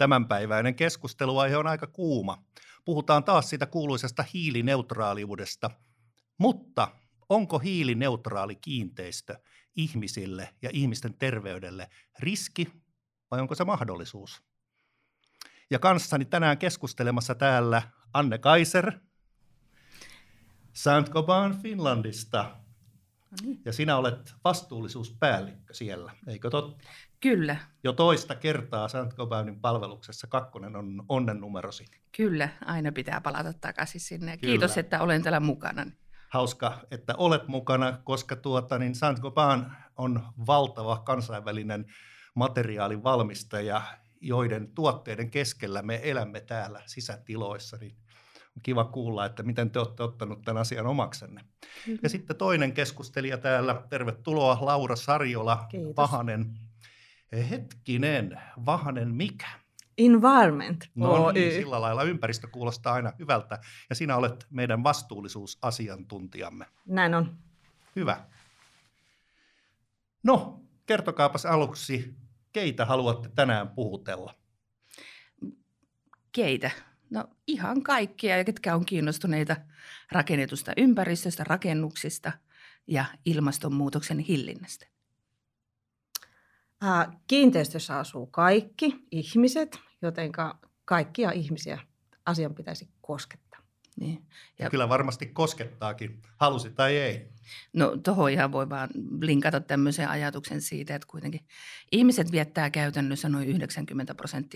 Tämänpäiväinen keskusteluaihe on aika kuuma. Puhutaan taas siitä kuuluisesta hiilineutraaliudesta. Mutta onko hiilineutraali kiinteistö ihmisille ja ihmisten terveydelle riski vai onko se mahdollisuus? Ja kanssani tänään keskustelemassa täällä Anne Kaiser Saint-Gobain Finlandista. Ja sinä olet vastuullisuuspäällikkö siellä, eikö totta? Kyllä. Jo toista kertaa Saint-Gobainin palveluksessa 2 on onnennumerosi. Kyllä, aina pitää palata takaisin sinne. Kyllä. Kiitos, että olen täällä mukana. Hauska, että olet mukana, koska Saint-Gobain on valtava kansainvälinen materiaalin valmistaja, joiden tuotteiden keskellä me elämme täällä sisätiloissa. Niin on kiva kuulla, että miten te olette ottanut tämän asian omaksenne. Mm-hmm. Ja sitten toinen keskustelija täällä, tervetuloa Laura Sarjola. Kiitos. Vahanen. Hetkinen, Vahanen mikä? Environment. No niin, sillä lailla ympäristö kuulostaa aina hyvältä ja sinä olet meidän vastuullisuusasiantuntijamme. Näin on. Hyvä. No, kertokaapas aluksi, keitä haluatte tänään puhutella? Keitä? No ihan kaikkia, ketkä on kiinnostuneita rakennetusta ympäristöstä, rakennuksista ja ilmastonmuutoksen hillinnästä. Kiinteistössä asuu kaikki ihmiset, jotenka kaikkia ihmisiä asian pitäisi koskettaa. Niin. Ja kyllä varmasti koskettaakin, halusi tai ei. No tuohon ihan voi vaan linkata tämmöisen ajatuksen siitä, että kuitenkin ihmiset viettää käytännössä noin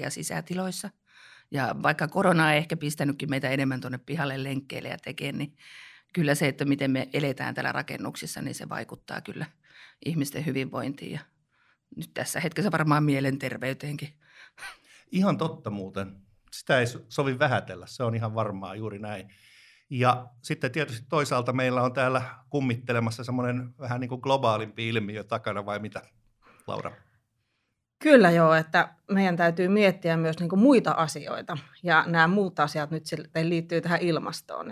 90% sisätiloissa. Ja vaikka korona ei ehkä pistänytkin meitä enemmän tuonne pihalle lenkkeille ja tekemään, niin kyllä se, että miten me eletään täällä rakennuksissa, niin se vaikuttaa kyllä ihmisten hyvinvointiin ja nyt tässä hetkessä varmaan mielenterveyteenkin. Ihan totta muuten. Sitä ei sovi vähätellä. Se on ihan varmaa juuri näin. Ja sitten tietysti toisaalta meillä on täällä kummittelemassa semmoinen vähän niin kuin globaalimpi ilmiö takana vai mitä, Laura? Kyllä joo, että meidän täytyy miettiä myös niin kuin muita asioita. Ja nämä muut asiat nyt liittyy tähän ilmastoon.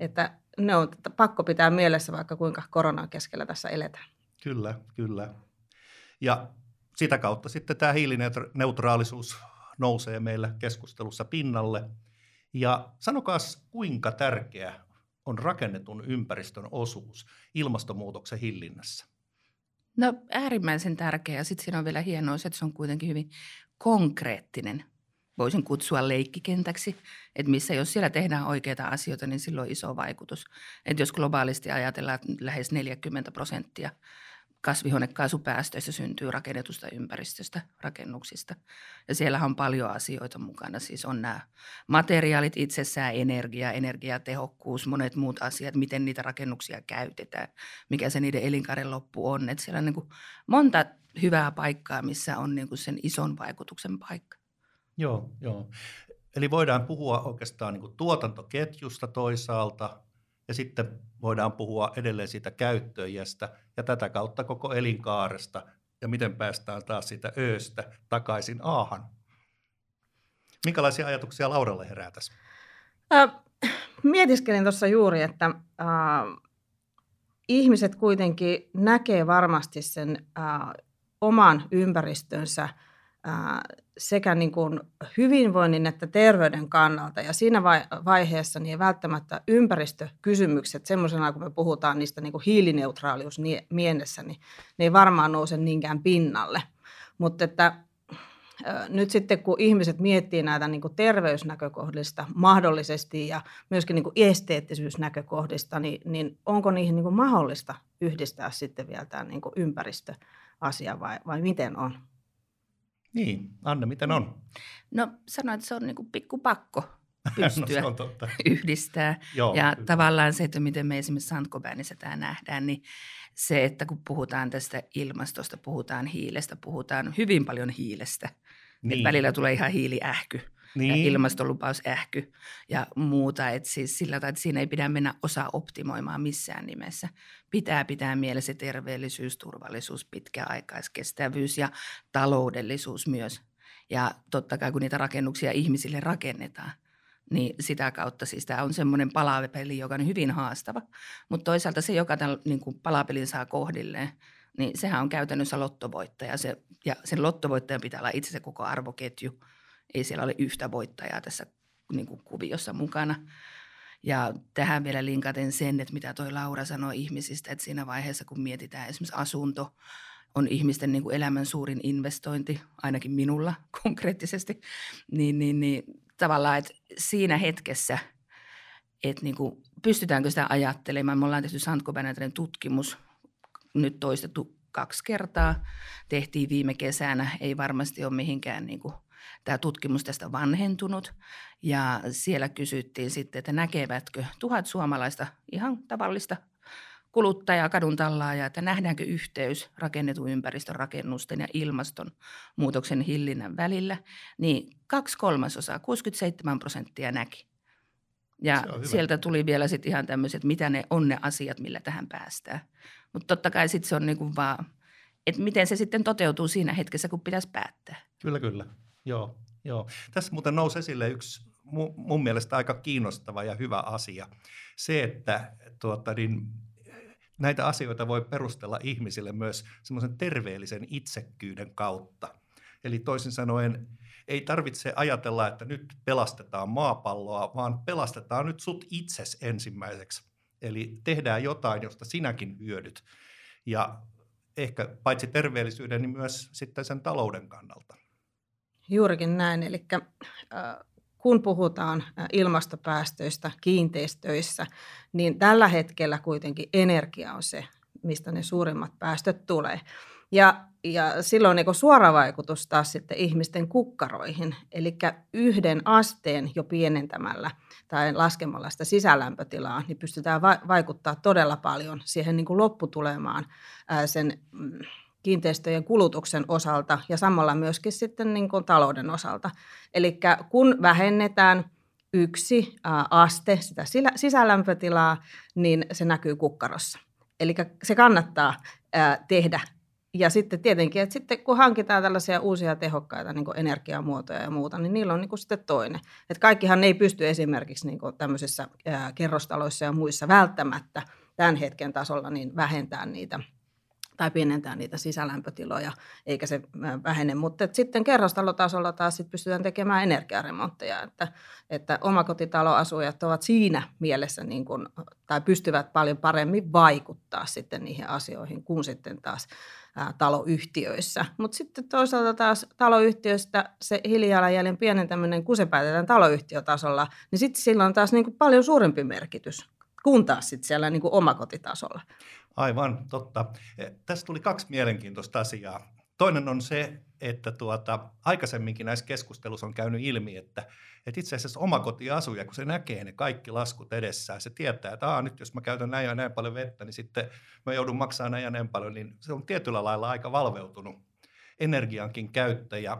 Että ne on pakko pitää mielessä vaikka kuinka koronan keskellä tässä eletään. Kyllä, kyllä. Ja sitä kautta sitten tämä hiilineutraalisuus nousee meillä keskustelussa pinnalle. Ja sanokaas, kuinka tärkeä on rakennetun ympäristön osuus ilmastonmuutoksen hillinnässä? No äärimmäisen tärkeä. Sitten siinä on vielä hienoa se, että se on kuitenkin hyvin konkreettinen. Voisin kutsua leikkikentäksi, että missä jos siellä tehdään oikeita asioita, niin sillä on iso vaikutus. Että jos globaalisti ajatellaan, lähes 40% kasvihuonekaasupäästöissä syntyy rakennetusta ympäristöstä, rakennuksista. Ja siellähän on paljon asioita mukana. Siis on nämä materiaalit itsessään, energia, energiatehokkuus, monet muut asiat, miten niitä rakennuksia käytetään, mikä se niiden elinkaaren loppu on. Että siellä on niin kuin monta hyvää paikkaa, missä on niin kuin sen ison vaikutuksen paikka. Joo, joo. Eli voidaan puhua oikeastaan niin kuin tuotantoketjusta toisaalta. Ja sitten voidaan puhua edelleen siitä käyttöiästä ja tätä kautta koko elinkaaresta ja miten päästään taas siitä ööstä takaisin aahan. Minkälaisia ajatuksia Lauralle herää tässä? Mietiskelin tuossa juuri, että ihmiset kuitenkin näkee varmasti sen oman ympäristönsä sekä niin kuin hyvinvoinnin että terveyden kannalta. Ja siinä vaiheessa niin välttämättä ympäristökysymykset, semmoisena kun me puhutaan niistä niin kuin hiilineutraalius mielessä, niin ne ei varmaan nouse niinkään pinnalle. Mutta että nyt sitten kun ihmiset miettii näitä niin kuin terveysnäkökohdista mahdollisesti ja myöskin niin kuin esteettisyysnäkökohdista, niin onko niihin niin kuin mahdollista yhdistää sitten vielä tämä niin kuin ympäristöasia vai miten on? Niin, Anne, miten on? No sanoin, että se on niin kuin pikkupakko pystyä no, yhdistää. Joo, ja kyllä. Tavallaan se, että miten me esimerkiksi Saint-Gobainissa tämä nähdään, niin se, että kun puhutaan tästä ilmastosta, puhutaan hiilestä, puhutaan hyvin paljon hiilestä. Niin. Välillä tulee ihan hiiliähky, niin. Ja ilmastolupausähky ja muuta. Et siis sillä tavalla, että siinä ei pidä mennä osa optimoimaan missään nimessä. Pitää pitää mielessä terveellisyys, turvallisuus, pitkäaikaiskestävyys ja taloudellisuus myös. Ja totta kai kun niitä rakennuksia ihmisille rakennetaan, niin sitä kautta siis tämä on semmoinen palapeli, joka on hyvin haastava. Mutta toisaalta se, joka tämän niin kuin palapelin saa kohdilleen, niin sehän on käytännössä lottovoittaja ja sen lottovoittajan pitää olla itse se koko arvoketju. Ei siellä ole yhtä voittajaa tässä niin kuin kuviossa mukana. Ja tähän vielä linkaten sen, että mitä toi Laura sanoi ihmisistä, että siinä vaiheessa kun mietitään esimerkiksi asunto, on ihmisten niin kuin elämän suurin investointi, ainakin minulla konkreettisesti, niin tavallaan, että siinä hetkessä, että niin kuin, pystytäänkö sitä ajattelemaan. Me ollaan tehty Santko Banantren tutkimus, nyt toistettu 2 kertaa, tehtiin viime kesänä, ei varmasti ole mihinkään niin kuin, tämä tutkimus tästä vanhentunut, ja siellä kysyttiin sitten, että näkevätkö 1000 suomalaista ihan tavallista kuluttajaa, kadun tallaajaa, että nähdäänkö yhteys rakennetun ympäristön, rakennusten ja ilmastonmuutoksen hillinnän välillä, niin 2/3, 67% näki. Ja sieltä tuli vielä sitten ihan tämmöiset, mitä ne on ne asiat, millä tähän päästään. Mutta totta kai sitten se on niin kuin vaan, että miten se sitten toteutuu siinä hetkessä, kun pitäisi päättää. Kyllä, kyllä. Joo, joo. Tässä muuten nousi esille yksi mun mielestä aika kiinnostava ja hyvä asia. Se, että näitä asioita voi perustella ihmisille myös semmoisen terveellisen itsekkyyden kautta. Eli toisin sanoen ei tarvitse ajatella, että nyt pelastetaan maapalloa, vaan pelastetaan nyt sut itses ensimmäiseksi. Eli tehdään jotain, josta sinäkin hyödyt. Ja ehkä paitsi terveellisyyden, niin myös sitten sen talouden kannalta. Juurikin näin. Eli kun puhutaan ilmastopäästöistä kiinteistöissä, niin tällä hetkellä kuitenkin energia on se, mistä ne suurimmat päästöt tulee. Ja silloin niin suora vaikutus taas sitten ihmisten kukkaroihin, eli 1 asteen jo pienentämällä tai laskemalla sitä sisälämpötilaa, niin pystytään vaikuttaa todella paljon siihen niin lopputulemaan sen kiinteistöjen kulutuksen osalta ja samalla myöskin sitten niin kuin talouden osalta. Eli kun vähennetään 1 aste sitä sisälämpötilaa, niin se näkyy kukkarossa. Eli se kannattaa tehdä. Ja sitten tietenkin, että sitten kun hankitaan tällaisia uusia tehokkaita niin kuin energiamuotoja ja muuta, niin niillä on niin kuin sitten toinen. Että kaikkihan ei pysty esimerkiksi niin kuin tämmöisissä kerrostaloissa ja muissa välttämättä tämän hetken tasolla niin vähentää niitä tai pienentää niitä sisälämpötiloja, eikä se vähene. Mutta sitten kerrostalotasolla taas sit pystytään tekemään energiaremontteja, että omakotitaloasujat ovat siinä mielessä niin kun, tai pystyvät paljon paremmin vaikuttaa sitten niihin asioihin kuin sitten taas taloyhtiöissä. Mutta sitten toisaalta taas taloyhtiöistä se hiilijalanjäljen pienentäminen, kun se päätetään taloyhtiötasolla, niin sitten sillä on taas niin kun paljon suurempi merkitys kuin taas sitten siellä niin kun omakotitasolla. Aivan, totta. Tässä tuli 2 mielenkiintoista asiaa. Toinen on se, että aikaisemminkin näissä keskustelussa on käynyt ilmi, että itse asiassa omakotiasuja, kun se näkee ne kaikki laskut edessään, se tietää, että nyt jos mä käytän näin ja näin paljon vettä, niin sitten mä joudun maksamaan näin ja näin paljon, niin se on tietyllä lailla aika valveutunut energiankin käyttäjä.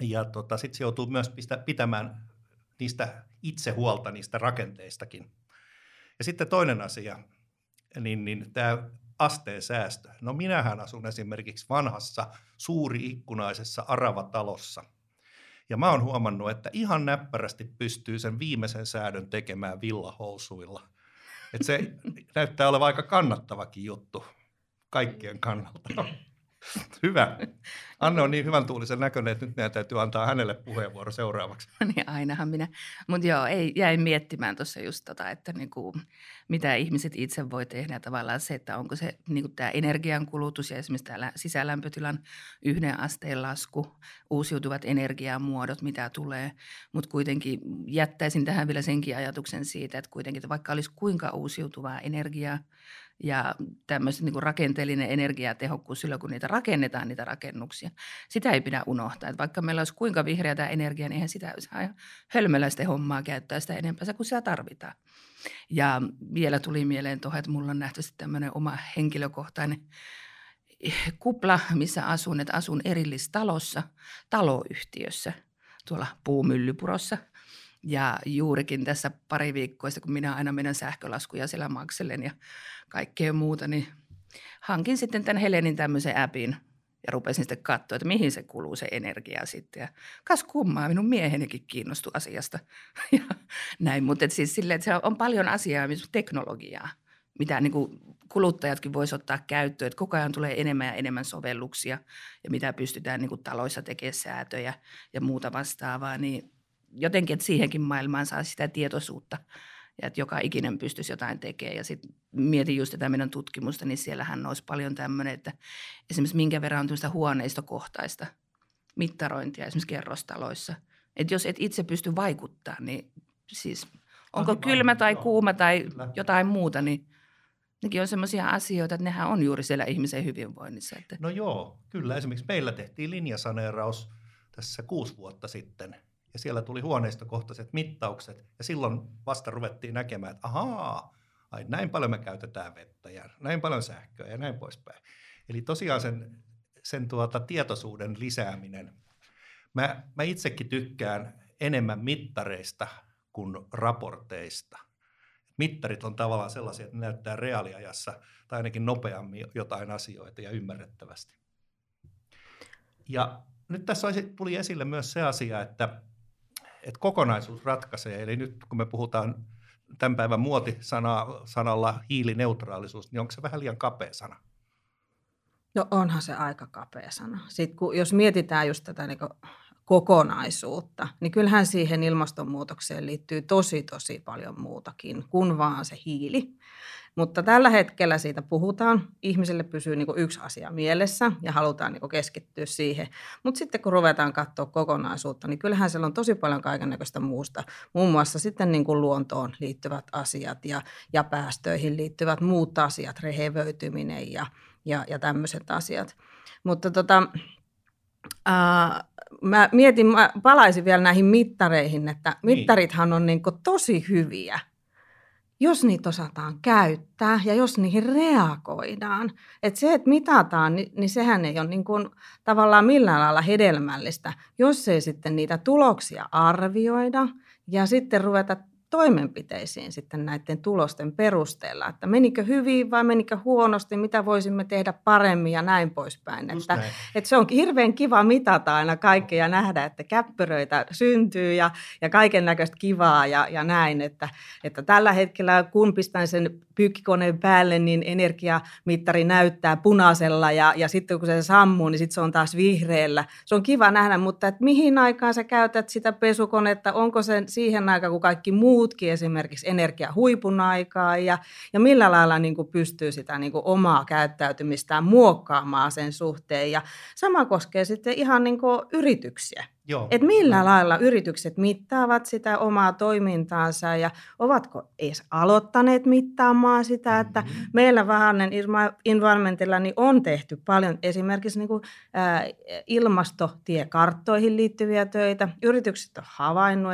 Ja sitten se joutuu myös pitämään niistä itse huolta niistä rakenteistakin. Ja sitten toinen asia. Niin tämä asteen säästö. No minähän asun esimerkiksi vanhassa suuriikkunaisessa aravatalossa. Ja mä oon huomannut, että ihan näppärästi pystyy sen viimeisen säädön tekemään villahousuilla. Että se näyttää olevan aika kannattavakin juttu kaikkien kannalta. Hyvä. Anne on niin hyvän tuulisen näköinen, että nyt meidän täytyy antaa hänelle puheenvuoro seuraavaksi. Niin ainahan minä. Mutta joo, jäin miettimään tuossa just että niinku, mitä ihmiset itse voi tehdä. Tavallaan se, että onko se niinku tämä energiankulutus ja esimerkiksi täällä sisälämpötilan 1 asteen lasku, uusiutuvat energiamuodot, mitä tulee. Mutta kuitenkin jättäisin tähän vielä senkin ajatuksen siitä, että kuitenkin että vaikka olisi kuinka uusiutuvaa energiaa, ja tämmöistä niin kuin rakenteellinen energiatehokkuus silloin, kun rakennetaan niitä rakennuksia. Sitä ei pidä unohtaa. Että vaikka meillä olisi kuinka vihreä tämä energia, niin eihän sitä saa hölmöläistä hommaa käyttää sitä enempää kuin sitä tarvitaan. Ja vielä tuli mieleen tuohon, että mulla on nähtävästi tämmöinen oma henkilökohtainen kupla, missä asun. Että asun erillistalossa, taloyhtiössä, tuolla Myllypurossa. Ja juurikin tässä pari viikkoa, kun minä aina menen sähkölaskuja siellä makselen ja kaikkea muuta, niin hankin sitten tämän Helenin tämmöisen appin ja rupesin sitten katsoa, että mihin se kuluu se energia sitten. Ja kas kummaa, minun miehenikin kiinnostui asiasta ja näin, mutta siis silleen, että se on paljon asiaa, myös teknologiaa, mitä niin kuin kuluttajatkin voisi ottaa käyttöön, että koko ajan tulee enemmän ja enemmän sovelluksia ja mitä pystytään niin kuin taloissa tekemään säätöjä ja muuta vastaavaa, niin jotenkin, että siihenkin maailmaan saa sitä tietoisuutta ja että joka ikinen pystyisi jotain tekemään. Ja sitten mietin just tätä meidän tutkimusta, niin siellähän olisi paljon tämmöinen, että esimerkiksi minkä verran on tämmöistä huoneistokohtaista mittarointia esimerkiksi kerrostaloissa. Että jos et itse pysty vaikuttamaan, niin siis onko kylmä tai kuuma tai jotain muuta, niin nekin on semmoisia asioita, että nehän on juuri siellä ihmisen hyvinvoinnissa. Että. No joo, kyllä. Esimerkiksi meillä tehtiin linjasaneeraus tässä 6 vuotta sitten. Ja siellä tuli huoneistokohtaiset mittaukset ja silloin vasta ruvettiin näkemään, että ahaa, ai näin paljon me käytetään vettä ja näin paljon sähköä ja näin poispäin. Eli tosiaan sen tietoisuuden lisääminen. Mä itsekin tykkään enemmän mittareista kuin raporteista. Mittarit on tavallaan sellaisia, että ne näyttää reaaliajassa tai ainakin nopeammin jotain asioita ja ymmärrettävästi. Ja nyt tässä tuli esille myös se asia, että kokonaisuus ratkaisee, eli nyt kun me puhutaan tämän päivän muotisanalla hiilineutraalisuus, niin onko se vähän liian kapea sana? No onhan se aika kapea sana. Sitten kun, jos mietitään just tätä niin kokonaisuutta, niin kyllähän siihen ilmastonmuutokseen liittyy tosi paljon muutakin kuin vaan se hiili. Mutta tällä hetkellä siitä puhutaan. Ihmiselle pysyy niin kuin yksi asia mielessä ja halutaan niin kuin keskittyä siihen. Mutta sitten kun ruvetaan katsoa kokonaisuutta, niin kyllähän siellä on tosi paljon kaikennäköistä muusta. Muun muassa sitten niin kuin luontoon liittyvät asiat ja päästöihin liittyvät muut asiat, rehevöityminen ja tämmöiset asiat. Mutta mä mietin, mä palaisin vielä näihin mittareihin, että mittarithan on niin kuin tosi hyviä. Jos niitä osataan käyttää ja jos niihin reagoidaan. Että se, että mitataan, niin sehän ei ole niin kuin tavallaan millään lailla hedelmällistä, jos ei sitten niitä tuloksia arvioida ja sitten ruveta toimenpiteisiin sitten näiden tulosten perusteella, että menikö hyvin vai menikö huonosti, mitä voisimme tehdä paremmin ja näin poispäin. Että se on hirveän kiva mitata aina kaikkea ja nähdä, että käppyröitä syntyy ja kaiken näköistä kivaa ja näin. Että tällä hetkellä kun pistän sen pyykkikoneen päälle, niin energiamittari näyttää punaisella ja sitten kun se sammuu, niin sitten se on taas vihreällä. Se on kiva nähdä, mutta että mihin aikaan sä käytät sitä pesukonetta, onko se siihen aikaan, kun kaikki muutkin esimerkiksi energiahuipun aikaa ja millä lailla niin kuin pystyy sitä niin kuin omaa käyttäytymistään muokkaamaan sen suhteen. Ja sama koskee sitten ihan niin kuin yrityksiä. Että millä lailla yritykset mittaavat sitä omaa toimintaansa ja ovatko edes aloittaneet mittaamaan sitä, että meillä Vahanen Environmentilla niin on tehty paljon esimerkiksi niin kuin, ilmastotiekarttoihin liittyviä töitä. Yritykset on havainnut,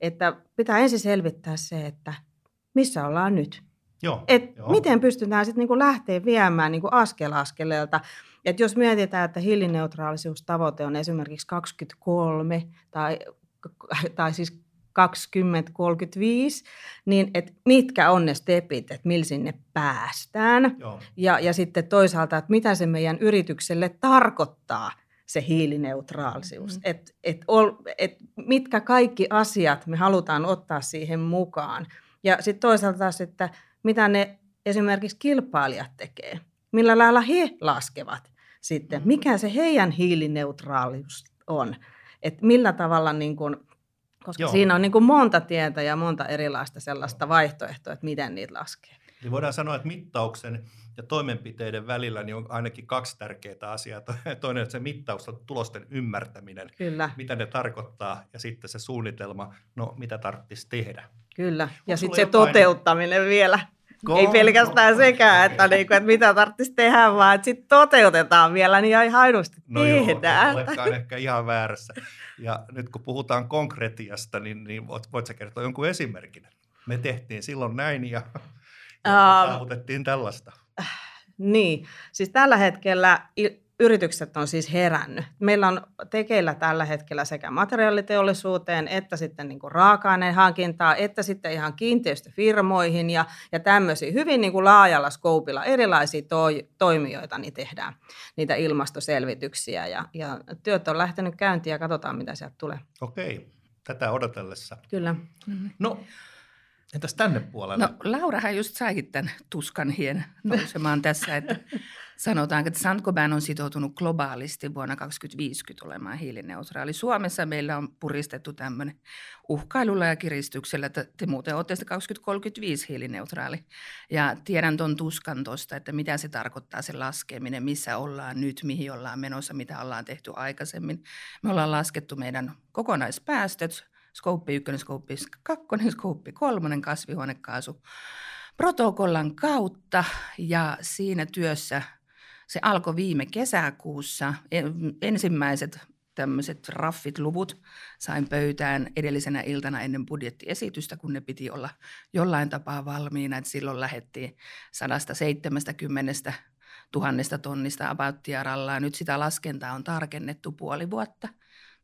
että pitää ensin selvittää se, että missä ollaan nyt. Miten pystytään sitten niin kuin lähteä viemään niin kuin askel askeleelta. Et jos mietitään, että hiilineutraalisuustavoite on esimerkiksi 2023 tai siis 2035, niin et mitkä on ne stepit, että millä sinne päästään. Ja sitten toisaalta, että mitä se meidän yritykselle tarkoittaa se hiilineutraalisuus. Et mitkä kaikki asiat me halutaan ottaa siihen mukaan. Ja sitten toisaalta taas, että mitä ne esimerkiksi kilpailijat tekee. Millä lailla he laskevat sitten, mikä se heidän hiilineutraalius on, että millä tavalla, niin kuin, koska siinä on niin kuin monta tietä ja monta erilaista sellaista vaihtoehtoa, että miten niitä laskee. Eli voidaan sanoa, että mittauksen ja toimenpiteiden välillä niin on ainakin 2 tärkeää asiaa. Toinen on se mittaus, tulosten ymmärtäminen, mitä ne tarkoittaa ja sitten se suunnitelma, mitä tarvitsisi tehdä. Kyllä, ja sitten se toteuttaminen vielä. Ei pelkästään sekään, että mitä tarvitsisi tehdä, vaan että sitten toteutetaan vielä, niin ihan aidosti tehdään. No joo, oletkaan ehkä ihan väärässä. Ja nyt kun puhutaan konkretiasta, niin voit sä kertoa jonkun esimerkin. Me tehtiin silloin näin ja saavutettiin tällaista. Niin, siis tällä hetkellä yritykset on siis herännyt. Meillä on tekeillä tällä hetkellä sekä materiaaliteollisuuteen että sitten niin kuin raaka-aineen hankintaa, että sitten ihan kiinteistöfirmoihin ja tämmöisiä hyvin niin kuin laajalla skoopilla erilaisia toimijoita, niin tehdään niitä ilmastoselvityksiä ja työt on lähtenyt käyntiin ja katsotaan mitä sieltä tulee. Okei, tätä odotellessa. Kyllä. No Entäs tänne puolelle? No, Laurahan just saikin tämän tuskan hien nousemaan tässä, että sanotaanko, että Saint-Gobain on sitoutunut globaalisti vuonna 2050 olemaan hiilineutraali. Suomessa meillä on puristettu tämmöinen uhkailulla ja kiristyksellä, että te muuten olette 2035 hiilineutraali. Ja tiedän ton tuskan tuosta, että mitä se tarkoittaa se laskeminen, missä ollaan nyt, mihin ollaan menossa, mitä ollaan tehty aikaisemmin. Me ollaan laskettu meidän kokonaispäästöt. Skouppi 1, skouppi 2, skouppi 3 kasvihuonekaasu protokollan kautta ja siinä työssä se alkoi viime kesäkuussa. Ensimmäiset tämmöiset raffit luvut sain pöytään edellisenä iltana ennen budjettiesitystä, kun ne piti olla jollain tapaa valmiina. Et silloin lähdettiin 170 000 tonnista abauttiarallaan. Nyt sitä laskentaa on tarkennettu puoli vuotta.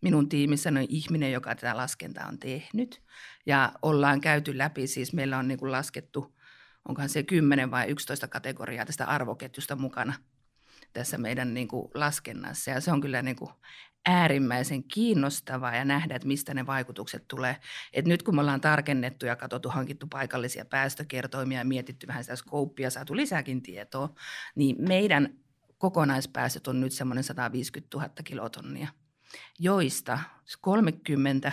Minun tiimissäni on ihminen, joka tätä laskentaa on tehnyt ja ollaan käyty läpi, siis meillä on niin kuin laskettu, onkohan se 10 vai 11 kategoriaa tästä arvoketjusta mukana tässä meidän niin kuin laskennassa ja se on kyllä niin kuin äärimmäisen kiinnostavaa ja nähdä, että mistä ne vaikutukset tulee. Et nyt kun me ollaan tarkennettu ja katsottu, hankittu paikallisia päästökertoimia ja mietitty vähän sitä skouppia, saatu lisääkin tietoa, niin meidän kokonaispäästöt on nyt semmoinen 150 000 kilotonnia. Joista 30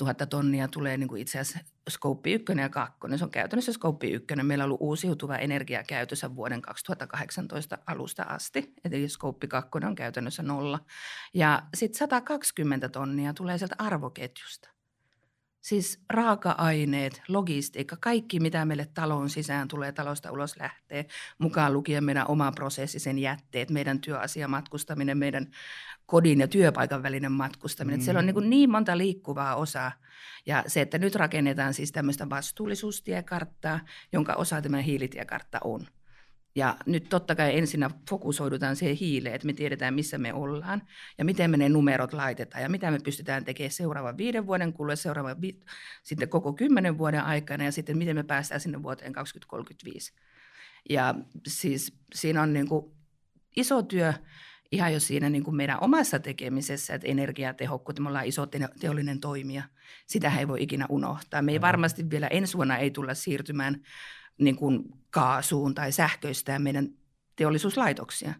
000 tonnia tulee niin kuin itse asiassa skouppi 1 ja 2. Se on käytännössä skouppi 1. Meillä on ollut uusiutuva energia käytössä vuoden 2018 alusta asti, eli skouppi 2 on käytännössä 0. Ja sitten 120 tonnia tulee sieltä arvoketjusta. Siis raaka-aineet, logistiikka, kaikki mitä meille taloon sisään tulee, talosta ulos lähtee, mukaan lukien meidän oma prosessi, sen jätteet, meidän työasiamatkustaminen, meidän kodin ja työpaikan välinen matkustaminen. Mm. Siellä on niin monta liikkuvaa osaa ja se, että nyt rakennetaan siis tämmöistä vastuullisuustiekarttaa, jonka osa tämä hiilitiekartta on. Ja nyt totta kai ensinnä fokusoidutaan siihen hiileen, että me tiedetään, missä me ollaan ja miten me ne numerot laitetaan ja mitä me pystytään tekemään seuraavan 5 vuoden kuluessa, sitten koko 10 vuoden aikana ja sitten miten me päästään sinne vuoteen 2035. Ja siis siinä on niin kuin iso työ ihan jo siinä niin kuin meidän omassa tekemisessä, että energiatehokkuutta, me ollaan iso teollinen toimija, sitä ei voi ikinä unohtaa. Me ei varmasti vielä ensi vuonna ei tulla siirtymään niin kuin kaasuun tai sähköistään meidän teollisuuslaitoksia.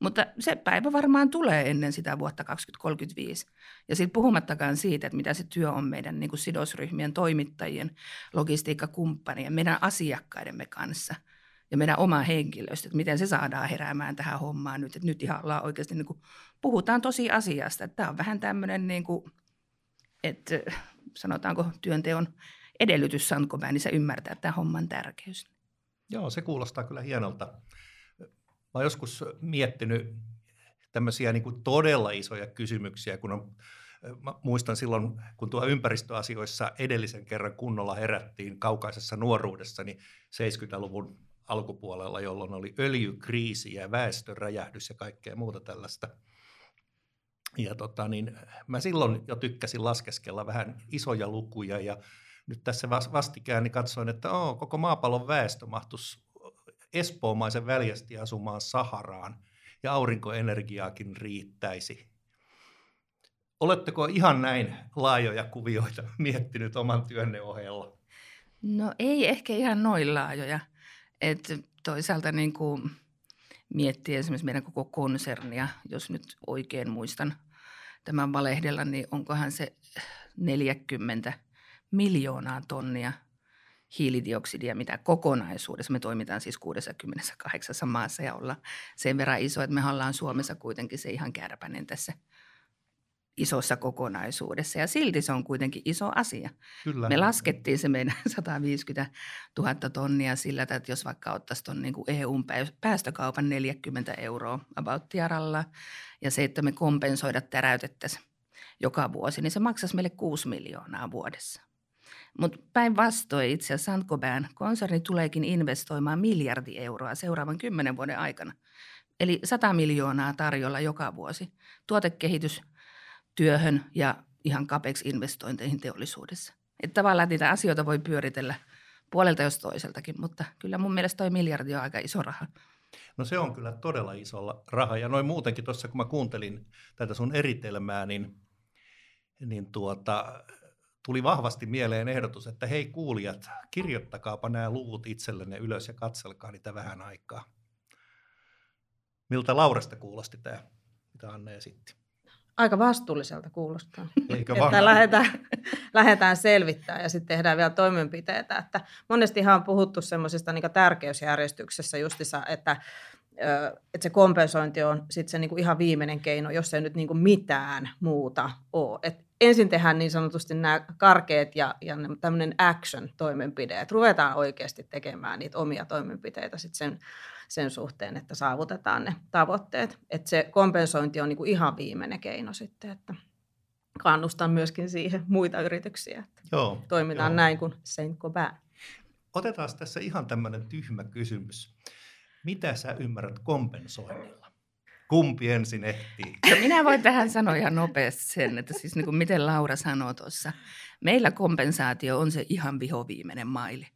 Mutta se päivä varmaan tulee ennen sitä vuotta 2035. Ja sitten puhumattakaan siitä, että mitä se työ on meidän niin kuin sidosryhmien, toimittajien, logistiikkakumppanien, meidän asiakkaidemme kanssa ja meidän oma henkilöstö, että miten se saadaan heräämään tähän hommaan nyt. Että nyt ihan ollaan oikeasti, niin kuin, puhutaan tosi asiasta. Tämä on vähän tämmöinen, niin kuin, että sanotaanko työnteon edellytys Saint-Gobainissa, niin se ymmärtää tämän homman tärkeys. Joo, se kuulostaa kyllä hienolta. Mä oon joskus miettinyt tämmöisiä niin kuin todella isoja kysymyksiä, kun muistan silloin, kun tuo ympäristöasioissa edellisen kerran kunnolla herättiin kaukaisessa nuoruudessani 70-luvun alkupuolella, jolloin oli öljykriisi ja väestöräjähdys ja kaikkea muuta tällaista. Ja mä silloin jo tykkäsin laskeskella vähän isoja lukuja ja nyt tässä vastikään niin katsoin, että koko maapallon väestö mahtuisi espoomaisen väljästi asumaan Saharaan ja aurinkoenergiaakin riittäisi. Oletteko ihan näin laajoja kuvioita miettinyt oman työnne ohella? No ei ehkä ihan noin laajoja. Et toisaalta niin kuin miettii esimerkiksi meidän koko konsernia, jos nyt oikein muistan tämän valehdella, niin onkohan se 40 miljoonaa tonnia hiilidioksidia, mitä kokonaisuudessa. Me toimitaan siis 68 maassa ja ollaan sen verran iso, että me ollaan Suomessa kuitenkin se ihan kärpänen tässä isossa kokonaisuudessa. Ja silti se on kuitenkin iso asia. Kyllä. Me laskettiin se meidän 150 000 tonnia sillä, että jos vaikka ottaisiin tuon niin kuin EUn päästökaupan 40 euroa abauttiaralla ja se, että me kompensoida täräytettäisiin joka vuosi, niin se maksaisi meille 6 miljoonaa vuodessa. Mutta päinvastoin itse asiassa Saint-Gobain konserni tuleekin investoimaan 1 miljardi euroa seuraavan 10 vuoden aikana. Eli 100 miljoonaa tarjolla joka vuosi tuotekehitystyöhön ja ihan CAPEX-investointeihin teollisuudessa. Että tavallaan niitä asioita voi pyöritellä puolelta jos toiseltakin, mutta kyllä mun mielestä toi 1 miljardi on aika iso raha. No se on kyllä todella iso raha ja noin muutenkin tuossa kun mä kuuntelin tätä sun eritelmää, niin tuli vahvasti mieleen ehdotus, että hei kuulijat, kirjoittakaapa nämä luvut itsellenne ylös ja katselkaa niitä vähän aikaa. Miltä Laurasta kuulosti tämä, mitä Anne esitti? Aika vastuulliselta kuulostaa, että lähdetään selvittämään ja sitten tehdään vielä toimenpiteitä. Että monestihan on puhuttu semmoisesta niin tärkeysjärjestyksessä justissa, että se kompensointi on sit se niin ihan viimeinen keino, jos ei nyt niin mitään muuta ole. Et ensin tehdään niin sanotusti nämä karkeat ja tämmöinen action-toimenpide, että ruvetaan oikeasti tekemään niitä omia toimenpiteitä sit sen suhteen, että saavutetaan ne tavoitteet. Että se kompensointi on niinku ihan viimeinen keino sitten, että kannustan myöskin siihen muita yrityksiä, että toimitaan näin kuin Saint-Gobain. Otetaan tässä ihan tämmöinen tyhmä kysymys. Mitä sä ymmärrät kompensoinnilla? Kumpi ensin ehtii? Minä voin tähän sanoa ihan nopeasti sen, että siis niin kuin miten Laura sanoi tuossa. Meillä kompensaatio on se ihan vihoviimeinen maili.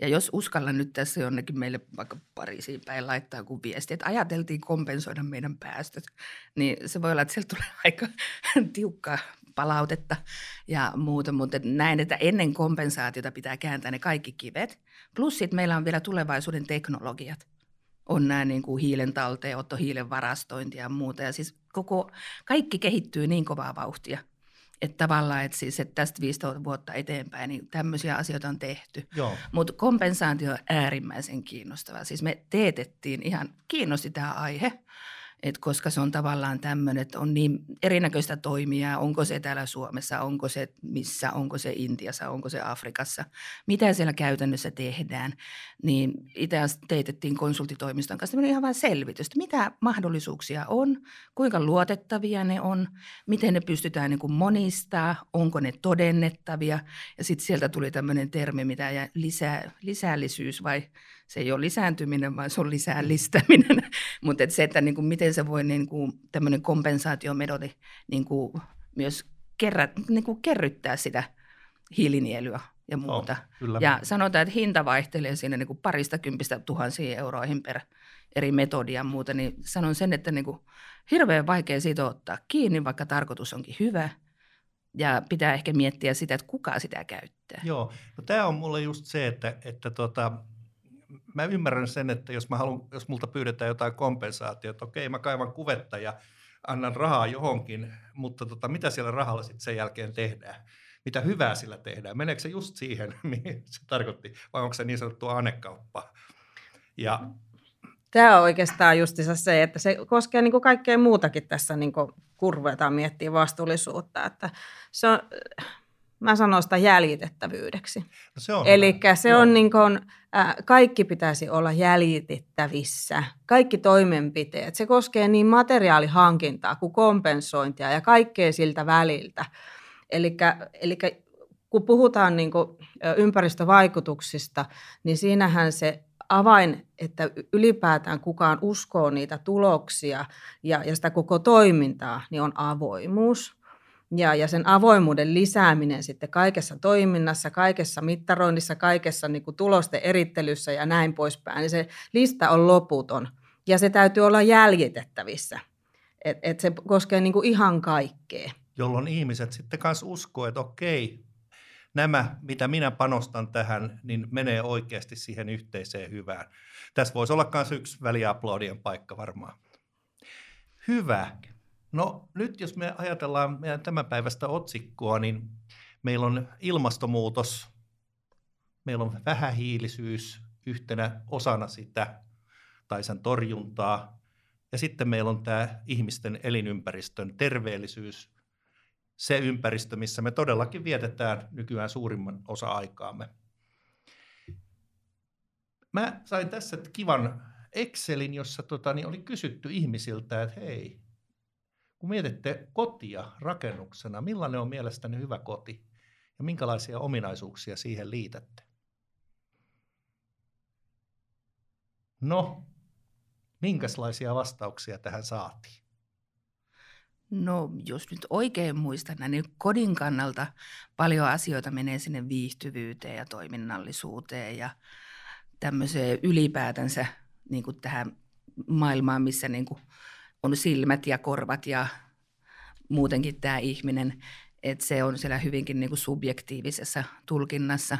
Ja jos uskallan nyt tässä jonnekin meille vaikka Pariisiin päin laittaa joku viesti, että ajateltiin kompensoida meidän päästöt, niin se voi olla, että sieltä tulee aika tiukkaa palautetta ja muuta, mutta näin, että ennen kompensaatiota pitää kääntää ne kaikki kivet. Plus sitten meillä on vielä tulevaisuuden teknologiat. On nämä niin kuin hiilen talteenotto, hiilen varastointi ja muuta. Ja siis kaikki kehittyy niin kovaa vauhtia. Että tavallaan, että siis, että tästä 15 vuotta eteenpäin, niin tämmöisiä asioita on tehty. Mutta kompensaatio on äärimmäisen kiinnostava. Siis me teetettiin ihan, kiinnosti tämä aihe, että koska se on tavallaan tämmöinen, että on niin erinäköistä toimijaa, onko se täällä Suomessa, onko se missä, onko se Intiassa, onko se Afrikassa, mitä siellä käytännössä tehdään, niin itse asiassa teetettiin konsultitoimiston kanssa ihan vain selvitys, mitä mahdollisuuksia on, kuinka luotettavia ne on, miten ne pystytään niin kuin monistaa, onko ne todennettavia, ja sitten sieltä tuli tämmöinen termi, mitä jää lisällisyys vai se ei ole lisääntyminen, vaan se on lisällistäminen, mutta se, että niin kuin miten se voi niin kuin tämmöinen kompensaatiometodi niin kuin myös kerryttää sitä hiilinielua ja muuta. Ja sanotaan, että hinta vaihtelee siinä niin kuin 20,000–100,000 euroihin per eri metodia ja muuta, niin sanon sen, että niin kuin hirveän vaikea siitä ottaa kiinni, vaikka tarkoitus onkin hyvä. Ja pitää ehkä miettiä sitä, että kuka sitä käyttää. Joo, no tämä on mulle just se, että mä ymmärrän sen, että jos multa pyydetään jotain kompensaatiota, okei, mä kaivan kuvetta ja annan rahaa johonkin, mutta mitä siellä rahalla sitten sen jälkeen tehdään? Mitä hyvää sillä tehdään? Meneekö se just siihen, mihin se tarkoitti, vai onko se niin sanottua anekauppa? Ja tämä on oikeastaan justiinsa se, että se koskee niin kuin kaikkea muutakin tässä, niin kuin kun ruvetaan miettimään vastuullisuutta, että se on... Mä sanon sitä jäljitettävyydeksi. Elikkä se on niin kuin, kaikki pitäisi olla jäljitettävissä, kaikki toimenpiteet. Se koskee niin materiaalihankintaa kuin kompensointia ja kaikkea siltä väliltä. Elikkä kun puhutaan niin kuin ympäristövaikutuksista, niin siinähän se avain, että ylipäätään kukaan uskoo niitä tuloksia ja sitä koko toimintaa, niin on avoimuus. Ja sen avoimuuden lisääminen sitten kaikessa toiminnassa, kaikessa mittaroinnissa, kaikessa niin kuin tulosten erittelyssä ja näin poispäin, niin se lista on loputon ja se täytyy olla jäljitettävissä, että se koskee niin kuin ihan kaikkea. Jolloin ihmiset sitten kanssa uskoo, että okei, nämä mitä minä panostan tähän, niin menee oikeasti siihen yhteiseen hyvään. Tässä voisi olla myös yksi väliaplodien paikka varmaan. Hyvä. No nyt jos me ajatellaan meidän tämän päivästä otsikkoa, niin meillä on ilmastonmuutos, meillä on vähähiilisyys yhtenä osana sitä tai sen torjuntaa ja sitten meillä on tämä ihmisten elinympäristön terveellisyys, se ympäristö, missä me todellakin vietetään nykyään suurimman osa aikaamme. Mä sain tässä kivan Excelin, jossa niin oli kysytty ihmisiltä, että hei, kun mietitte kotia rakennuksena, millainen on mielestäni hyvä koti ja minkälaisia ominaisuuksia siihen liitätte? No, minkälaisia vastauksia tähän saatiin? No, jos nyt oikein muistan, niin kodin kannalta paljon asioita menee sinne viihtyvyyteen ja toiminnallisuuteen ja tämmöiseen ylipäätänsä niin kuin tähän maailmaan, missä... Niin kuin on silmät ja korvat ja muutenkin tämä ihminen, että se on siellä hyvinkin niin kuin subjektiivisessa tulkinnassa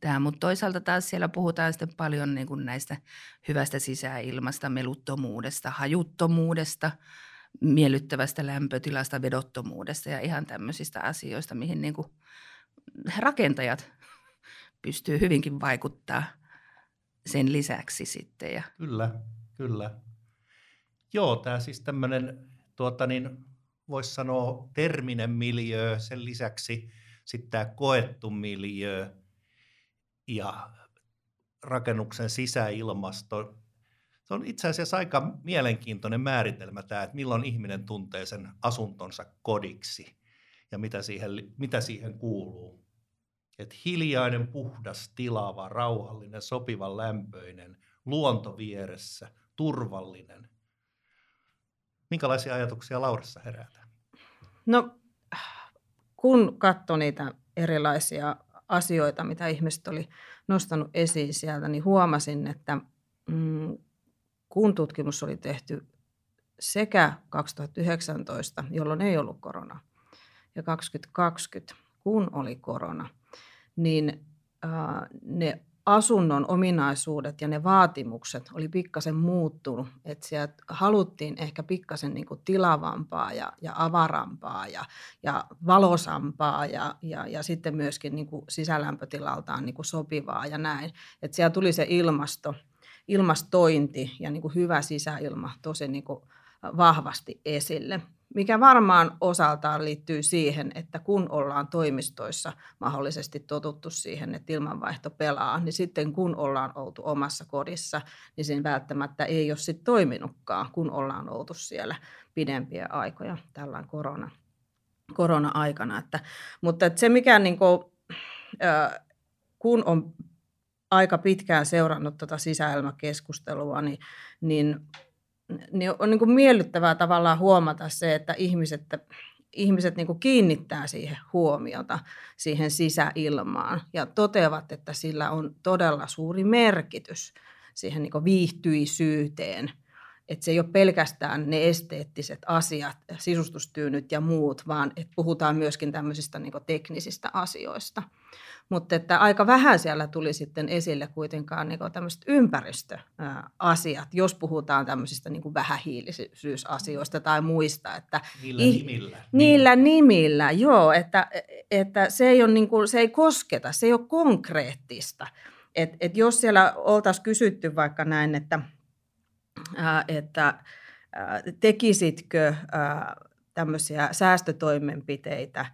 tämä. Mutta toisaalta taas siellä puhutaan sitten paljon niin kuin näistä hyvästä sisäilmasta, meluttomuudesta, hajuttomuudesta, miellyttävästä lämpötilasta, vedottomuudesta ja ihan tämmöisistä asioista, mihin niin kuin rakentajat pystyy hyvinkin vaikuttaa sen lisäksi sitten. Ja. Kyllä, kyllä. Joo, tämä siis tämmöinen, voisi sanoa terminen miljöö, sen lisäksi sitten tämä koettu miljöö ja rakennuksen sisäilmasto. Se on itse asiassa aika mielenkiintoinen määritelmä tämä, että milloin ihminen tuntee sen asuntonsa kodiksi ja mitä siihen kuuluu. Että hiljainen, puhdas, tilaava, rauhallinen, sopivan lämpöinen, luonto vieressä, turvallinen. Minkälaisia ajatuksia Laurassa herätään? No, kun katsoi niitä erilaisia asioita, mitä ihmiset oli nostanut esiin sieltä, niin huomasin, että kun tutkimus oli tehty sekä 2019, jolloin ei ollut korona, ja 2020, kun oli korona, niin ne asunnon ominaisuudet ja ne vaatimukset oli pikkasen muuttunut. Että sieltä haluttiin ehkä pikkasen niin kuin tilavampaa ja avarampaa ja valosampaa ja sitten myöskin niin kuin sisälämpötilaltaan niin kuin sopivaa ja näin. Että siellä tuli se ilmastointi ja niin kuin hyvä sisäilma tosi niin kuin vahvasti esille. Mikä varmaan osaltaan liittyy siihen, että kun ollaan toimistoissa mahdollisesti totuttu siihen, että ilmanvaihto pelaa, niin sitten kun ollaan oltu omassa kodissa, niin sen välttämättä ei ole sitten toiminutkaan, kun ollaan oltu siellä pidempiä aikoja tällään korona-aikana. Mutta se mikä, niin kun on aika pitkään seurannut tätä sisäilmakeskustelua, niin on niin kuin miellyttävää tavallaan huomata se, että ihmiset niin kuin kiinnittää siihen huomiota, siihen sisäilmaan ja toteavat, että sillä on todella suuri merkitys siihen niin kuin viihtyisyyteen. Että se ei ole pelkästään ne esteettiset asiat, sisustustyynyt ja muut, vaan että puhutaan myöskin tämmöisistä niin kuin teknisistä asioista. Mutta että aika vähän siellä tuli sitten esille kuitenkaan niin kuin tämmöiset ympäristöasiat, jos puhutaan tämmöisistä niin kuin vähähiilisyysasioista tai muista. Että niillä nimillä, joo, että se ei ole niin kuin, se ei kosketa, se ei ole konkreettista. Että jos siellä oltaisiin kysytty vaikka näin, että tekisitkö tämmöisiä säästötoimenpiteitä,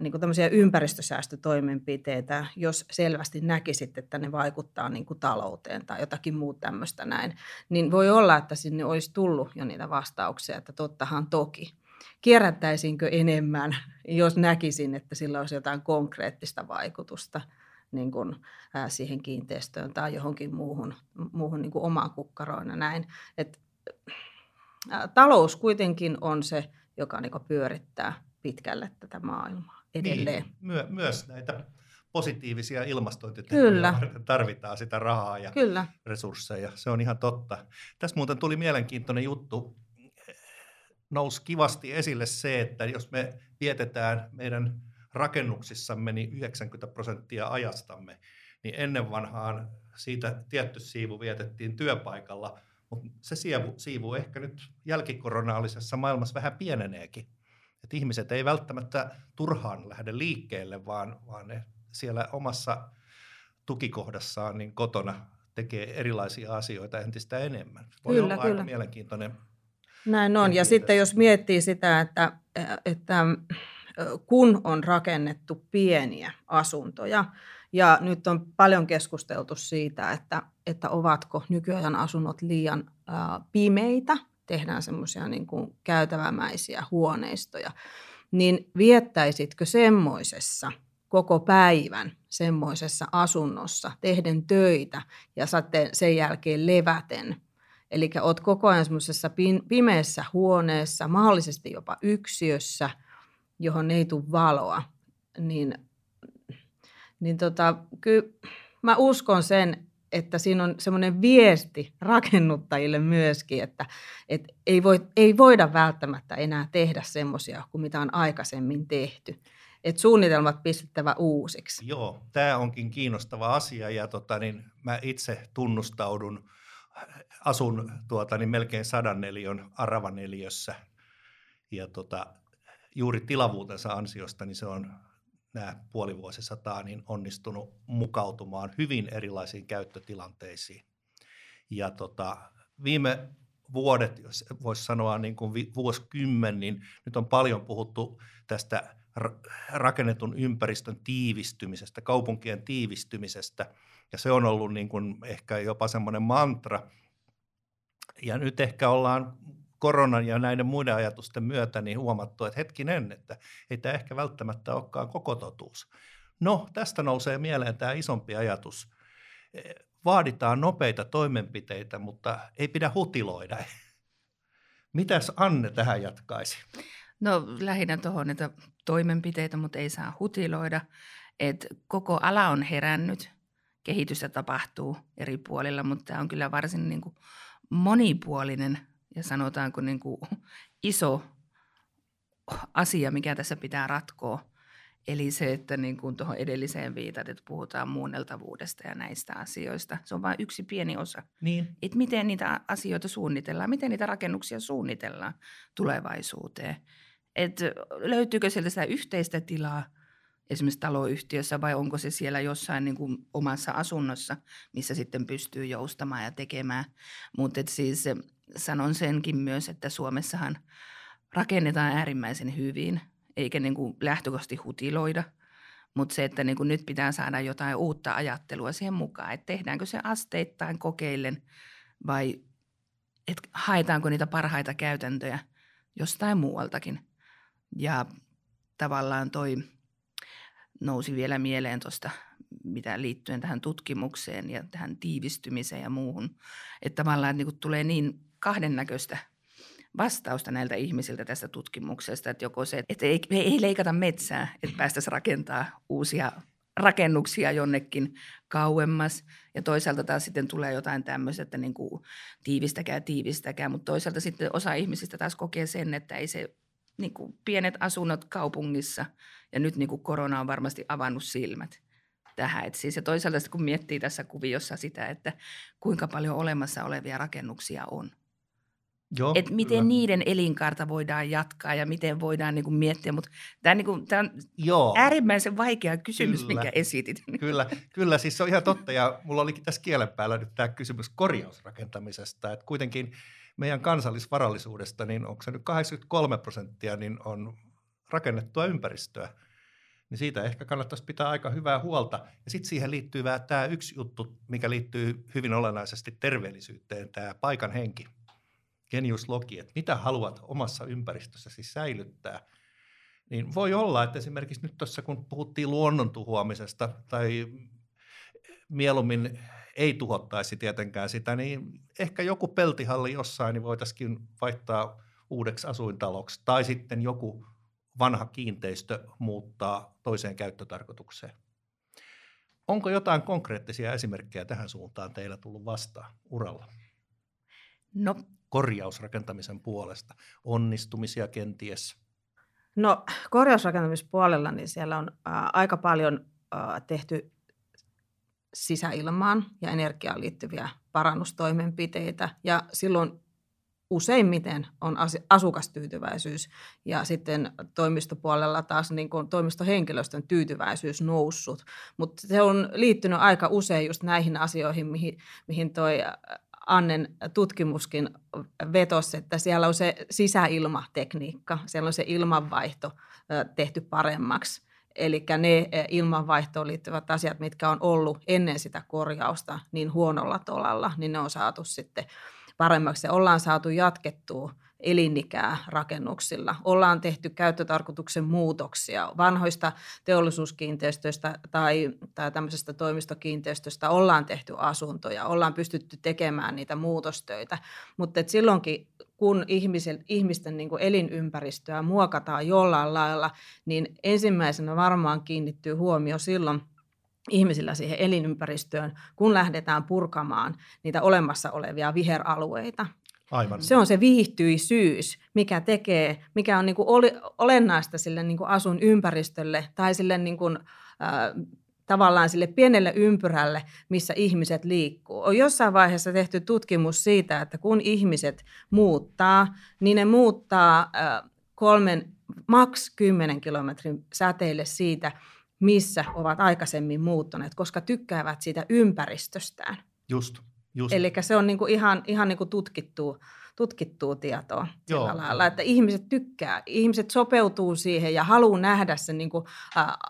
niin kuin tämmöisiä ympäristösäästötoimenpiteitä, jos selvästi näkisit, että ne vaikuttaa niin kuin talouteen tai jotakin muuta tämmöistä näin, niin voi olla, että sinne olisi tullut jo niitä vastauksia, että tottahan toki. Kierrättäisinkö enemmän, jos näkisin, että sillä olisi jotain konkreettista vaikutusta niin kuin siihen kiinteistöön tai johonkin muuhun niin kuin omaan kukkaroon ja näin. Et, talous kuitenkin on se, joka niin kuin pyörittää pitkälle tätä maailmaa edelleen. Niin, myös näitä positiivisia ilmastointitekoja varten tarvitaan sitä rahaa ja kyllä, resursseja. Se on ihan totta. Tässä muuten tuli mielenkiintoinen juttu. Nousi kivasti esille se, että jos me vietetään meidän rakennuksissamme niin 90% ajastamme, niin ennen vanhaan siitä tietty siivu vietettiin työpaikalla, mutta se siivu ehkä nyt jälkikoronaalisessa maailmassa vähän pieneneekin. Et ihmiset ei välttämättä turhaan lähde liikkeelle, vaan ne siellä omassa tukikohdassaan niin kotona tekee erilaisia asioita entistä enemmän. Voi olla aika mielenkiintoinen. Näin on. Ja sitten jos miettii sitä, että kun on rakennettu pieniä asuntoja, ja nyt on paljon keskusteltu siitä, että ovatko nykyajan asunnot liian pimeitä, tehdään semmoisia niin kuin käytävämäisiä huoneistoja, niin viettäisitkö semmoisessa koko päivän semmoisessa asunnossa tehden töitä ja sen jälkeen leväten? Eli olet koko ajan semmoisessa pimeässä huoneessa, mahdollisesti jopa yksiössä, johon ei tule valoa, niin kyllä mä uskon sen, että siinä on semmoinen viesti rakennuttajille myöskin, että ei voida välttämättä enää tehdä semmoisia kuin mitä on aikaisemmin tehty. että suunnitelmat pistettävä uusiksi. Joo, tämä onkin kiinnostava asia ja mä itse tunnustaudun, asun melkein 100 neliön aravaneliössä ja juuri tilavuutensa ansiosta niin se on nämä puolivuosisataa niin onnistunut mukautumaan hyvin erilaisiin käyttötilanteisiin. Ja viime vuodet, jos voisi sanoa niin kuin vuosikymmen, niin nyt on paljon puhuttu tästä rakennetun ympäristön tiivistymisestä, kaupunkien tiivistymisestä, ja se on ollut niin kuin ehkä jopa semmoinen mantra. Ja nyt ehkä ollaan koronan ja näiden muiden ajatusten myötä niin huomattu, että hetkinen, että ei tämä ehkä välttämättä olekaan koko totuus. No, tästä nousee mieleen tämä isompi ajatus. Vaaditaan nopeita toimenpiteitä, mutta ei pidä hutiloida. Mitäs Anne tähän jatkaisi? No lähinnä tuohon niitä toimenpiteitä, mutta ei saa hutiloida. Et koko ala on herännyt, kehitystä tapahtuu eri puolilla, mutta tämä on kyllä varsin niin kuin monipuolinen ja sanotaanko niin kuin iso asia, mikä tässä pitää ratkoa. Eli se, että niin kuin tuohon edelliseen viitat, että puhutaan muunneltavuudesta ja näistä asioista. Se on vain yksi pieni osa. Niin. Että miten niitä asioita suunnitellaan, miten niitä rakennuksia suunnitellaan tulevaisuuteen. Että löytyykö sieltä sitä yhteistä tilaa esimerkiksi taloyhtiössä vai onko se siellä jossain niin kuin omassa asunnossa, missä sitten pystyy joustamaan ja tekemään. Mutta siis sanon senkin myös, että Suomessahan rakennetaan äärimmäisen hyvin – eikä niin kuin lähtökohtaisesti hutiloida, mutta se, että niin kuin nyt pitää saada jotain uutta ajattelua siihen mukaan, että tehdäänkö se asteittain kokeillen vai että haetaanko niitä parhaita käytäntöjä jostain muualtakin. Ja tavallaan toi nousi vielä mieleen tuosta, mitä liittyen tähän tutkimukseen ja tähän tiivistymiseen ja muuhun, että tavallaan niin kuin tulee niin kahdennäköistä vastausta näiltä ihmisiltä tästä tutkimuksesta, että joko se, että ei leikata metsää, että päästäisiin rakentaa uusia rakennuksia jonnekin kauemmas. Ja toisaalta taas sitten tulee jotain tämmöistä, että niin kuin tiivistäkää, mutta toisaalta sitten osa ihmisistä taas kokee sen, että ei se niin kuin pienet asunnot kaupungissa ja nyt niin kuin korona on varmasti avannut silmät tähän. Et siis, ja toisaalta sitten kun miettii tässä kuviossa sitä, että kuinka paljon olemassa olevia rakennuksia on. Joo, että miten kyllä niiden elinkaarta voidaan jatkaa ja miten voidaan niin kuin miettiä, mutta tämä niin kuin, tämä on äärimmäisen vaikea kysymys, kyllä, minkä esitit. Kyllä, siis se on ihan totta ja mulla olikin tässä kielen päällä nyt tämä kysymys korjausrakentamisesta, että kuitenkin meidän kansallisvarallisuudesta, niin onko se nyt 83% niin on rakennettua ympäristöä, niin siitä ehkä kannattaisi pitää aika hyvää huolta. Ja sitten siihen liittyy tämä yksi juttu, mikä liittyy hyvin olennaisesti terveellisyyteen, tämä paikan henki. Genius logi, että mitä haluat omassa ympäristössäsi säilyttää, niin voi olla, että esimerkiksi nyt tuossa kun puhuttiin luonnon tuhoamisesta tai mieluummin ei tuhottaisi tietenkään sitä, niin ehkä joku peltihalli jossain niin voitaisiin vaihtaa uudeksi asuintaloksi tai sitten joku vanha kiinteistö muuttaa toiseen käyttötarkoitukseen. Onko jotain konkreettisia esimerkkejä tähän suuntaan teillä tullut vastaan uralla? No. Korjausrakentamisen puolesta, onnistumisia kenties? No korjausrakentamispuolella niin siellä on aika paljon tehty sisäilmaan ja energiaan liittyviä parannustoimenpiteitä ja silloin useimmiten on asukastyytyväisyys ja sitten toimistopuolella taas niin kuin toimistohenkilöstön tyytyväisyys noussut, mutta se on liittynyt aika usein just näihin asioihin, mihin toi Annen tutkimuskin vetosi, että siellä on se sisäilmatekniikka, siellä on se ilmanvaihto tehty paremmaksi. Eli ne ilmanvaihtoon liittyvät asiat, mitkä on ollut ennen sitä korjausta niin huonolla tolalla, niin ne on saatu sitten paremmaksi. Ja ollaan saatu jatkettua elinikää rakennuksilla. Ollaan tehty käyttötarkoituksen muutoksia. Vanhoista teollisuuskiinteistöistä tai tämmöisestä toimistokiinteistöstä ollaan tehty asuntoja. Ollaan pystytty tekemään niitä muutostöitä. Mutta silloinkin, kun ihmisten niin kuin elinympäristöä muokataan jollain lailla, niin ensimmäisenä varmaan kiinnittyy huomio silloin ihmisillä siihen elinympäristöön, kun lähdetään purkamaan niitä olemassa olevia viheralueita. Aivan. Se on se viihtyisyys, mikä tekee, mikä on niin kuin olennaista sille niin kuin asunympäristölle tai sille niin kuin, tavallaan sille pienelle ympyrälle, missä ihmiset liikkuu. On jossain vaiheessa tehty tutkimus siitä, että kun ihmiset muuttaa, niin ne muuttaa 3-10 kilometrin säteille siitä, missä ovat aikaisemmin muuttuneet, koska tykkäävät siitä ympäristöstään. Just. Eli se on niinku ihan niinku tutkittua tietoa sillä lailla, että ihmiset tykkää, ihmiset sopeutuu siihen ja haluaa nähdä sen niinku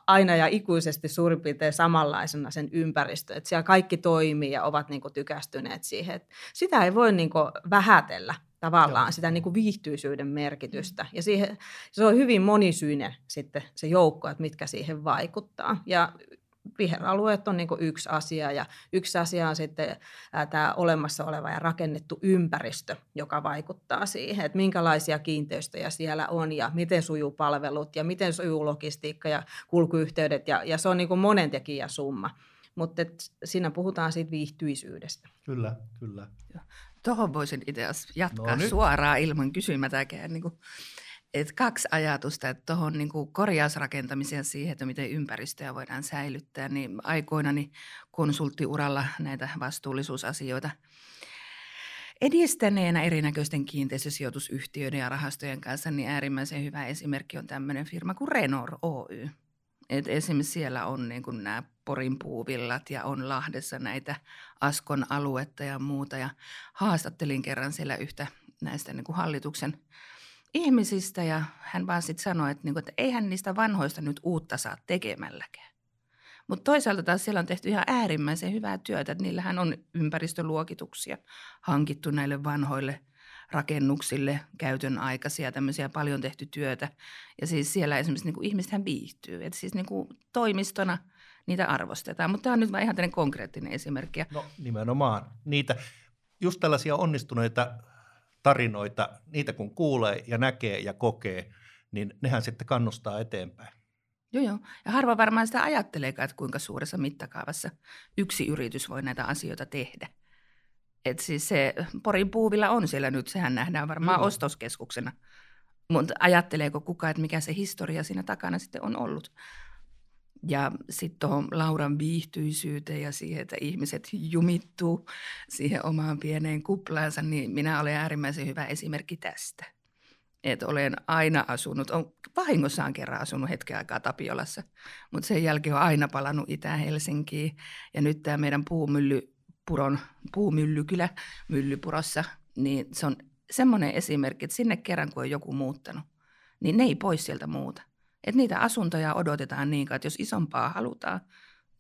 aina ja ikuisesti suurin piirtein samanlaisena sen ympäristö, että siellä kaikki toimii ja ovat niinku tykästyneet siihen. Et sitä ei voi niinku vähätellä tavallaan sitä niinku viihtyisyyden merkitystä ja siihen, se on hyvin monisyinen sitten se joukko, että mitkä siihen vaikuttaa ja viheralueet on niin kuin yksi asia ja yksi asia on sitten tämä olemassa oleva ja rakennettu ympäristö, joka vaikuttaa siihen, että minkälaisia kiinteistöjä siellä on ja miten sujuu palvelut ja miten sujuu logistiikka ja kulkuyhteydet ja se on niin kuin monen tekijän summa, mutta siinä puhutaan siitä viihtyisyydestä. Kyllä. Tuohon voisin itse asiassa jatkaa suoraan ilman kysymätäkään. Niin kuin et kaksi ajatusta, että tuohon niinku korjausrakentamiseen siihen, että miten ympäristöä voidaan säilyttää, niin aikoinani konsulttiuralla näitä vastuullisuusasioita edistäneenä erinäköisten kiinteistösijoitusyhtiöiden ja rahastojen kanssa, niin äärimmäisen hyvä esimerkki on tämmöinen firma kuin Renor Oy. Et esimerkiksi siellä on niinku nämä Porin puuvillat ja on Lahdessa näitä Askon aluetta ja muuta. Ja haastattelin kerran siellä yhtä näistä niinku hallituksen ihmisistä ja hän vaan sitten sanoi, että eihän niistä vanhoista nyt uutta saa tekemälläkään. Mutta toisaalta taas siellä on tehty ihan äärimmäisen hyvää työtä, että niillähän on ympäristöluokituksia hankittu näille vanhoille rakennuksille, käytön aikaisia, tämmöisiä paljon tehty työtä. Ja siis siellä esimerkiksi niinku ihmisethän viihtyy, että siis niinku toimistona niitä arvostetaan. Mutta tämä on nyt vaan ihan tämmöinen konkreettinen esimerkki. No nimenomaan niitä, just tällaisia onnistuneita tarinoita, niitä kun kuulee ja näkee ja kokee, niin nehän sitten kannustaa eteenpäin. Joo. Ja harva varmaan sitä ajatteleekaan, että kuinka suuressa mittakaavassa yksi yritys voi näitä asioita tehdä. Että siis se Porin puuvilla on siellä nyt, sehän nähdään varmaan ostoskeskuksena. Mutta ajatteleeko kukaan, että mikä se historia siinä takana sitten on ollut? Ja sitten tuohon Lauran viihtyisyyteen ja siihen, että ihmiset jumittuu siihen omaan pieneen kuplaansa, niin minä olen äärimmäisen hyvä esimerkki tästä. Että olen aina asunut, olen vahingossaan kerran asunut hetken aikaa Tapiolassa, mutta sen jälkeen olen aina palannut Itä-Helsinkiin. Ja nyt tämä meidän puumyllykylä Myllypurossa, niin se on semmoinen esimerkki, että sinne kerran kun on joku muuttanut, niin ne ei pois sieltä muuta. Että niitä asuntoja odotetaan niin kauan, että jos isompaa halutaan,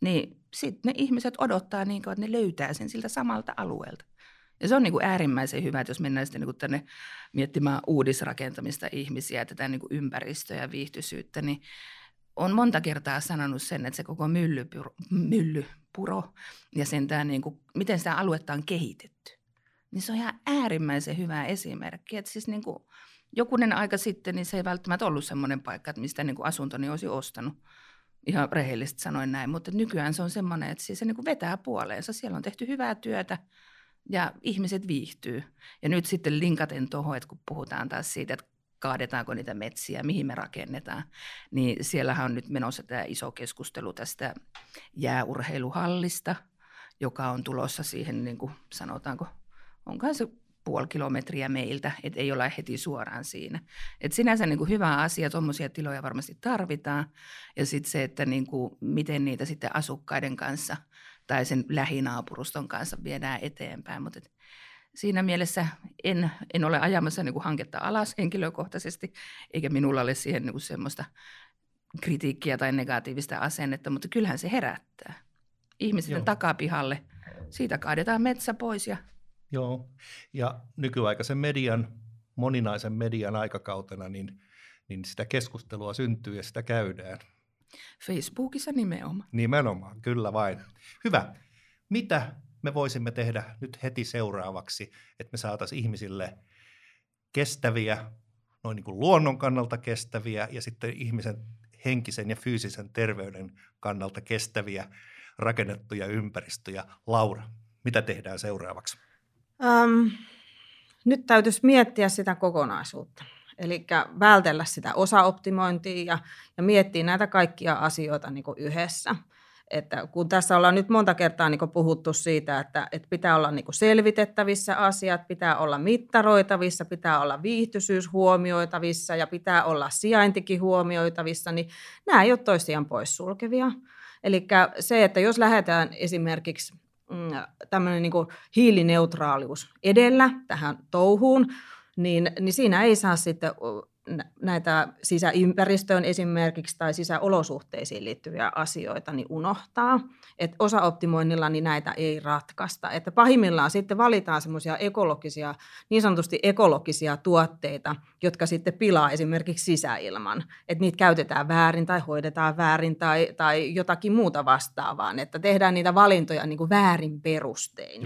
niin sitten ne ihmiset odottaa niin kauan, että ne löytää sen siltä samalta alueelta. Ja se on niin kuin äärimmäisen hyvä, että jos mennään sitten niin kuin tänne miettimään uudisrakentamista ihmisiä, tätä niin kuin ympäristöä ja viihtyisyyttä, niin on monta kertaa sanonut sen, että se koko Myllypuro ja sen tämä niin kuin, miten sitä aluetta on kehitetty, niin se on ihan äärimmäisen hyvä esimerkki, että siis niin kuin jokunen aika sitten niin se ei välttämättä ollut semmoinen paikka, että mistä niin kuin asuntoni olisi ostanut. Ihan rehellisesti sanoin näin, mutta nykyään se on semmoinen, että se niin kuin vetää puoleensa. Siellä on tehty hyvää työtä ja ihmiset viihtyy. Ja nyt sitten linkaten tuohon, että kun puhutaan taas siitä, että kaadetaanko niitä metsiä, mihin me rakennetaan, niin siellähän on nyt menossa tämä iso keskustelu tästä jääurheiluhallista, joka on tulossa siihen, niin kuin sanotaanko, onkohan se 0,5 kilometriä meiltä, että ei olla heti suoraan siinä. Et sinänsä niin kuin hyvä asia, tuommoisia tiloja varmasti tarvitaan ja sitten se, että niin kuin, miten niitä sitten asukkaiden kanssa tai sen lähinaapuruston kanssa viedään eteenpäin. Mutta siinä mielessä en ole ajamassa niin kuin hanketta alas henkilökohtaisesti eikä minulla ole siihen niin kuin semmoista kritiikkiä tai negatiivista asennetta, mutta kyllähän se herättää. Ihmisten takapihalle, siitä kaadetaan metsä pois ja ja nykyaikaisen median, moninaisen median aikakautena, niin sitä keskustelua syntyy ja sitä käydään. Facebookissa nimenomaan. Nimenomaan, kyllä vain. Hyvä. Mitä me voisimme tehdä nyt heti seuraavaksi, että me saataisiin ihmisille kestäviä, noin niin kuin luonnon kannalta kestäviä ja sitten ihmisen henkisen ja fyysisen terveyden kannalta kestäviä rakennettuja ympäristöjä? Laura, mitä tehdään seuraavaksi? nyt täytyisi miettiä sitä kokonaisuutta. Eli vältellä sitä osaoptimointia ja miettiä näitä kaikkia asioita niin kuin yhdessä. Että kun tässä ollaan nyt monta kertaa niin kuin puhuttu siitä, että pitää olla niin kuin selvitettävissä asiat, pitää olla mittaroitavissa, pitää olla viihtyisyys huomioitavissa ja pitää olla sijaintikin huomioitavissa, niin nämä ei ole toisiaan poissulkevia. Eli se, että jos lähdetään esimerkiksi tämmöinen niin kuin hiilineutraalius edellä tähän touhuun, niin siinä ei saa sitten näitä sisäympäristöön esimerkiksi tai sisäolosuhteisiin liittyviä asioita niin unohtaa. Että osaoptimoinnilla niin näitä ei ratkaista. Että pahimmillaan sitten valitaan semmoisia ekologisia, niin sanotusti ekologisia tuotteita, jotka sitten pilaa esimerkiksi sisäilman. Että niitä käytetään väärin tai hoidetaan väärin tai jotakin muuta vastaavaa. Että tehdään niitä valintoja niin kuin väärin perustein.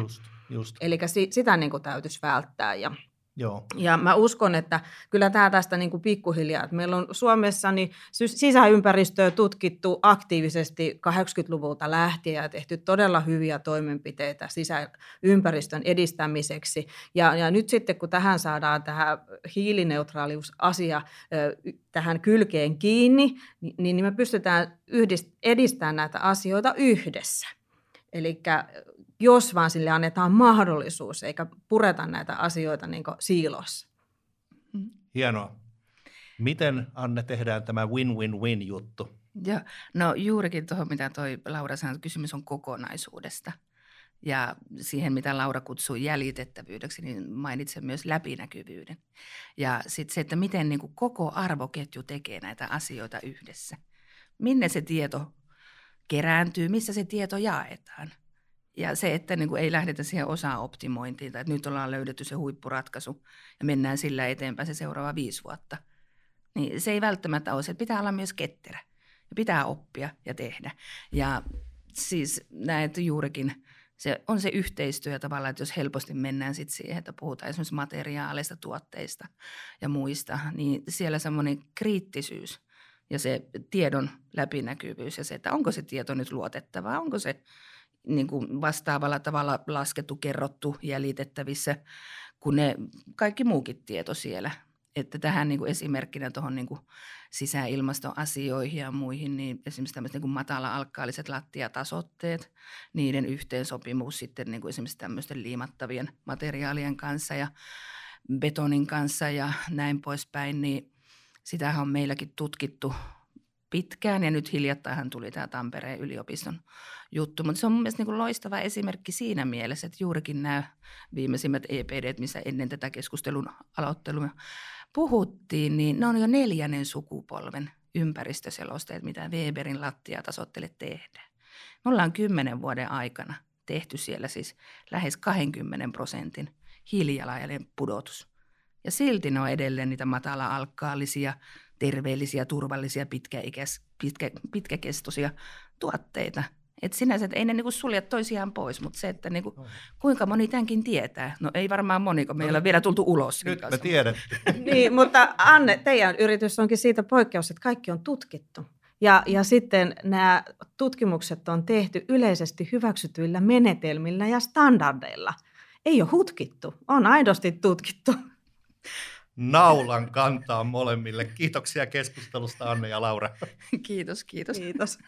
Just. Eli sitä niin kuin täytyisi välttää ja... Joo. Ja mä uskon, että kyllä tämä tästä niin kuin pikkuhiljaa, että meillä on Suomessa niin sisäympäristöä tutkittu aktiivisesti 80-luvulta lähtien ja tehty todella hyviä toimenpiteitä sisäympäristön edistämiseksi. Ja nyt sitten, kun tähän saadaan tähän hiilineutraaliusasia tähän kylkeen kiinni, niin me pystytään edistämään näitä asioita yhdessä. Elikkä jos vaan sille annetaan mahdollisuus, eikä pureta näitä asioita niin kuin siilossa. Hienoa. Miten, Anne, tehdään tämä win-win-win-juttu? Joo, no juurikin tuohon, mitä toi Laura sanoi, kysymys on kokonaisuudesta. Ja siihen, mitä Laura kutsui jäljitettävyydeksi, niin mainitsen myös läpinäkyvyyden. Ja sitten se, että miten niin kuin koko arvoketju tekee näitä asioita yhdessä. Minne se tieto kerääntyy, missä se tieto jaetaan. Ja se, että niin kuin ei lähdetä siihen osa-optimointiin, että nyt ollaan löydetty se huippuratkaisu ja mennään sillä eteenpäin se seuraava 5 vuotta. Niin se ei välttämättä ole se, pitää olla myös ketterä ja pitää oppia ja tehdä. Ja siis näet juurikin, se on se yhteistyö tavallaan, että jos helposti mennään sitten siihen, että puhutaan esimerkiksi materiaaleista, tuotteista ja muista, niin siellä semmoinen kriittisyys ja se tiedon läpinäkyvyys ja se, että onko se tieto nyt luotettavaa, onko se... Niin kuin vastaavalla tavalla laskettu, kerrottu, jäljitettävissä, kun ne kaikki muukin tieto siellä. Että tähän niin kuin esimerkkinä tuohon niin kuin sisäilmastoasioihin ja muihin, niin esimerkiksi tämmöiset niin kuin matala-alkkaaliset lattiatasotteet, niiden yhteensopimus sitten niin kuin esimerkiksi tämmöisten liimattavien materiaalien kanssa ja betonin kanssa ja näin poispäin, niin sitähän on meilläkin tutkittu pitkään ja nyt hiljattainhan tuli tämä Tampereen yliopiston juttu, mutta se on mun mielestä niin kuin loistava esimerkki siinä mielessä, että juurikin nämä viimeisimmät EPD, missä ennen tätä keskustelun aloittelua puhuttiin, niin ne on jo 4. sukupolven ympäristöselosteet, mitä Weberin lattiatasottele tehdään. Me ollaan 10 vuoden aikana tehty siellä siis lähes 20% hiilijalanjäljen pudotus ja silti ne on edelleen niitä matala-alkkaalisia, terveellisiä, turvallisia, pitkäkestoisia tuotteita. Että sinänsä, että ei ne niinku sulje toisiaan pois, mutta se, että niinku, kuinka moni tämänkin tietää. No ei varmaan moni, kun meillä on vielä tultu ulos. Nyt mä tiedän. Niin, mutta Anne, teidän yritys onkin siitä poikkeus, että kaikki on tutkittu. Ja sitten nämä tutkimukset on tehty yleisesti hyväksytyillä menetelmillä ja standardeilla. Ei ole hutkittu, on aidosti tutkittu. Naulan kantaa molemmille. Kiitoksia keskustelusta, Anne ja Laura. Kiitos.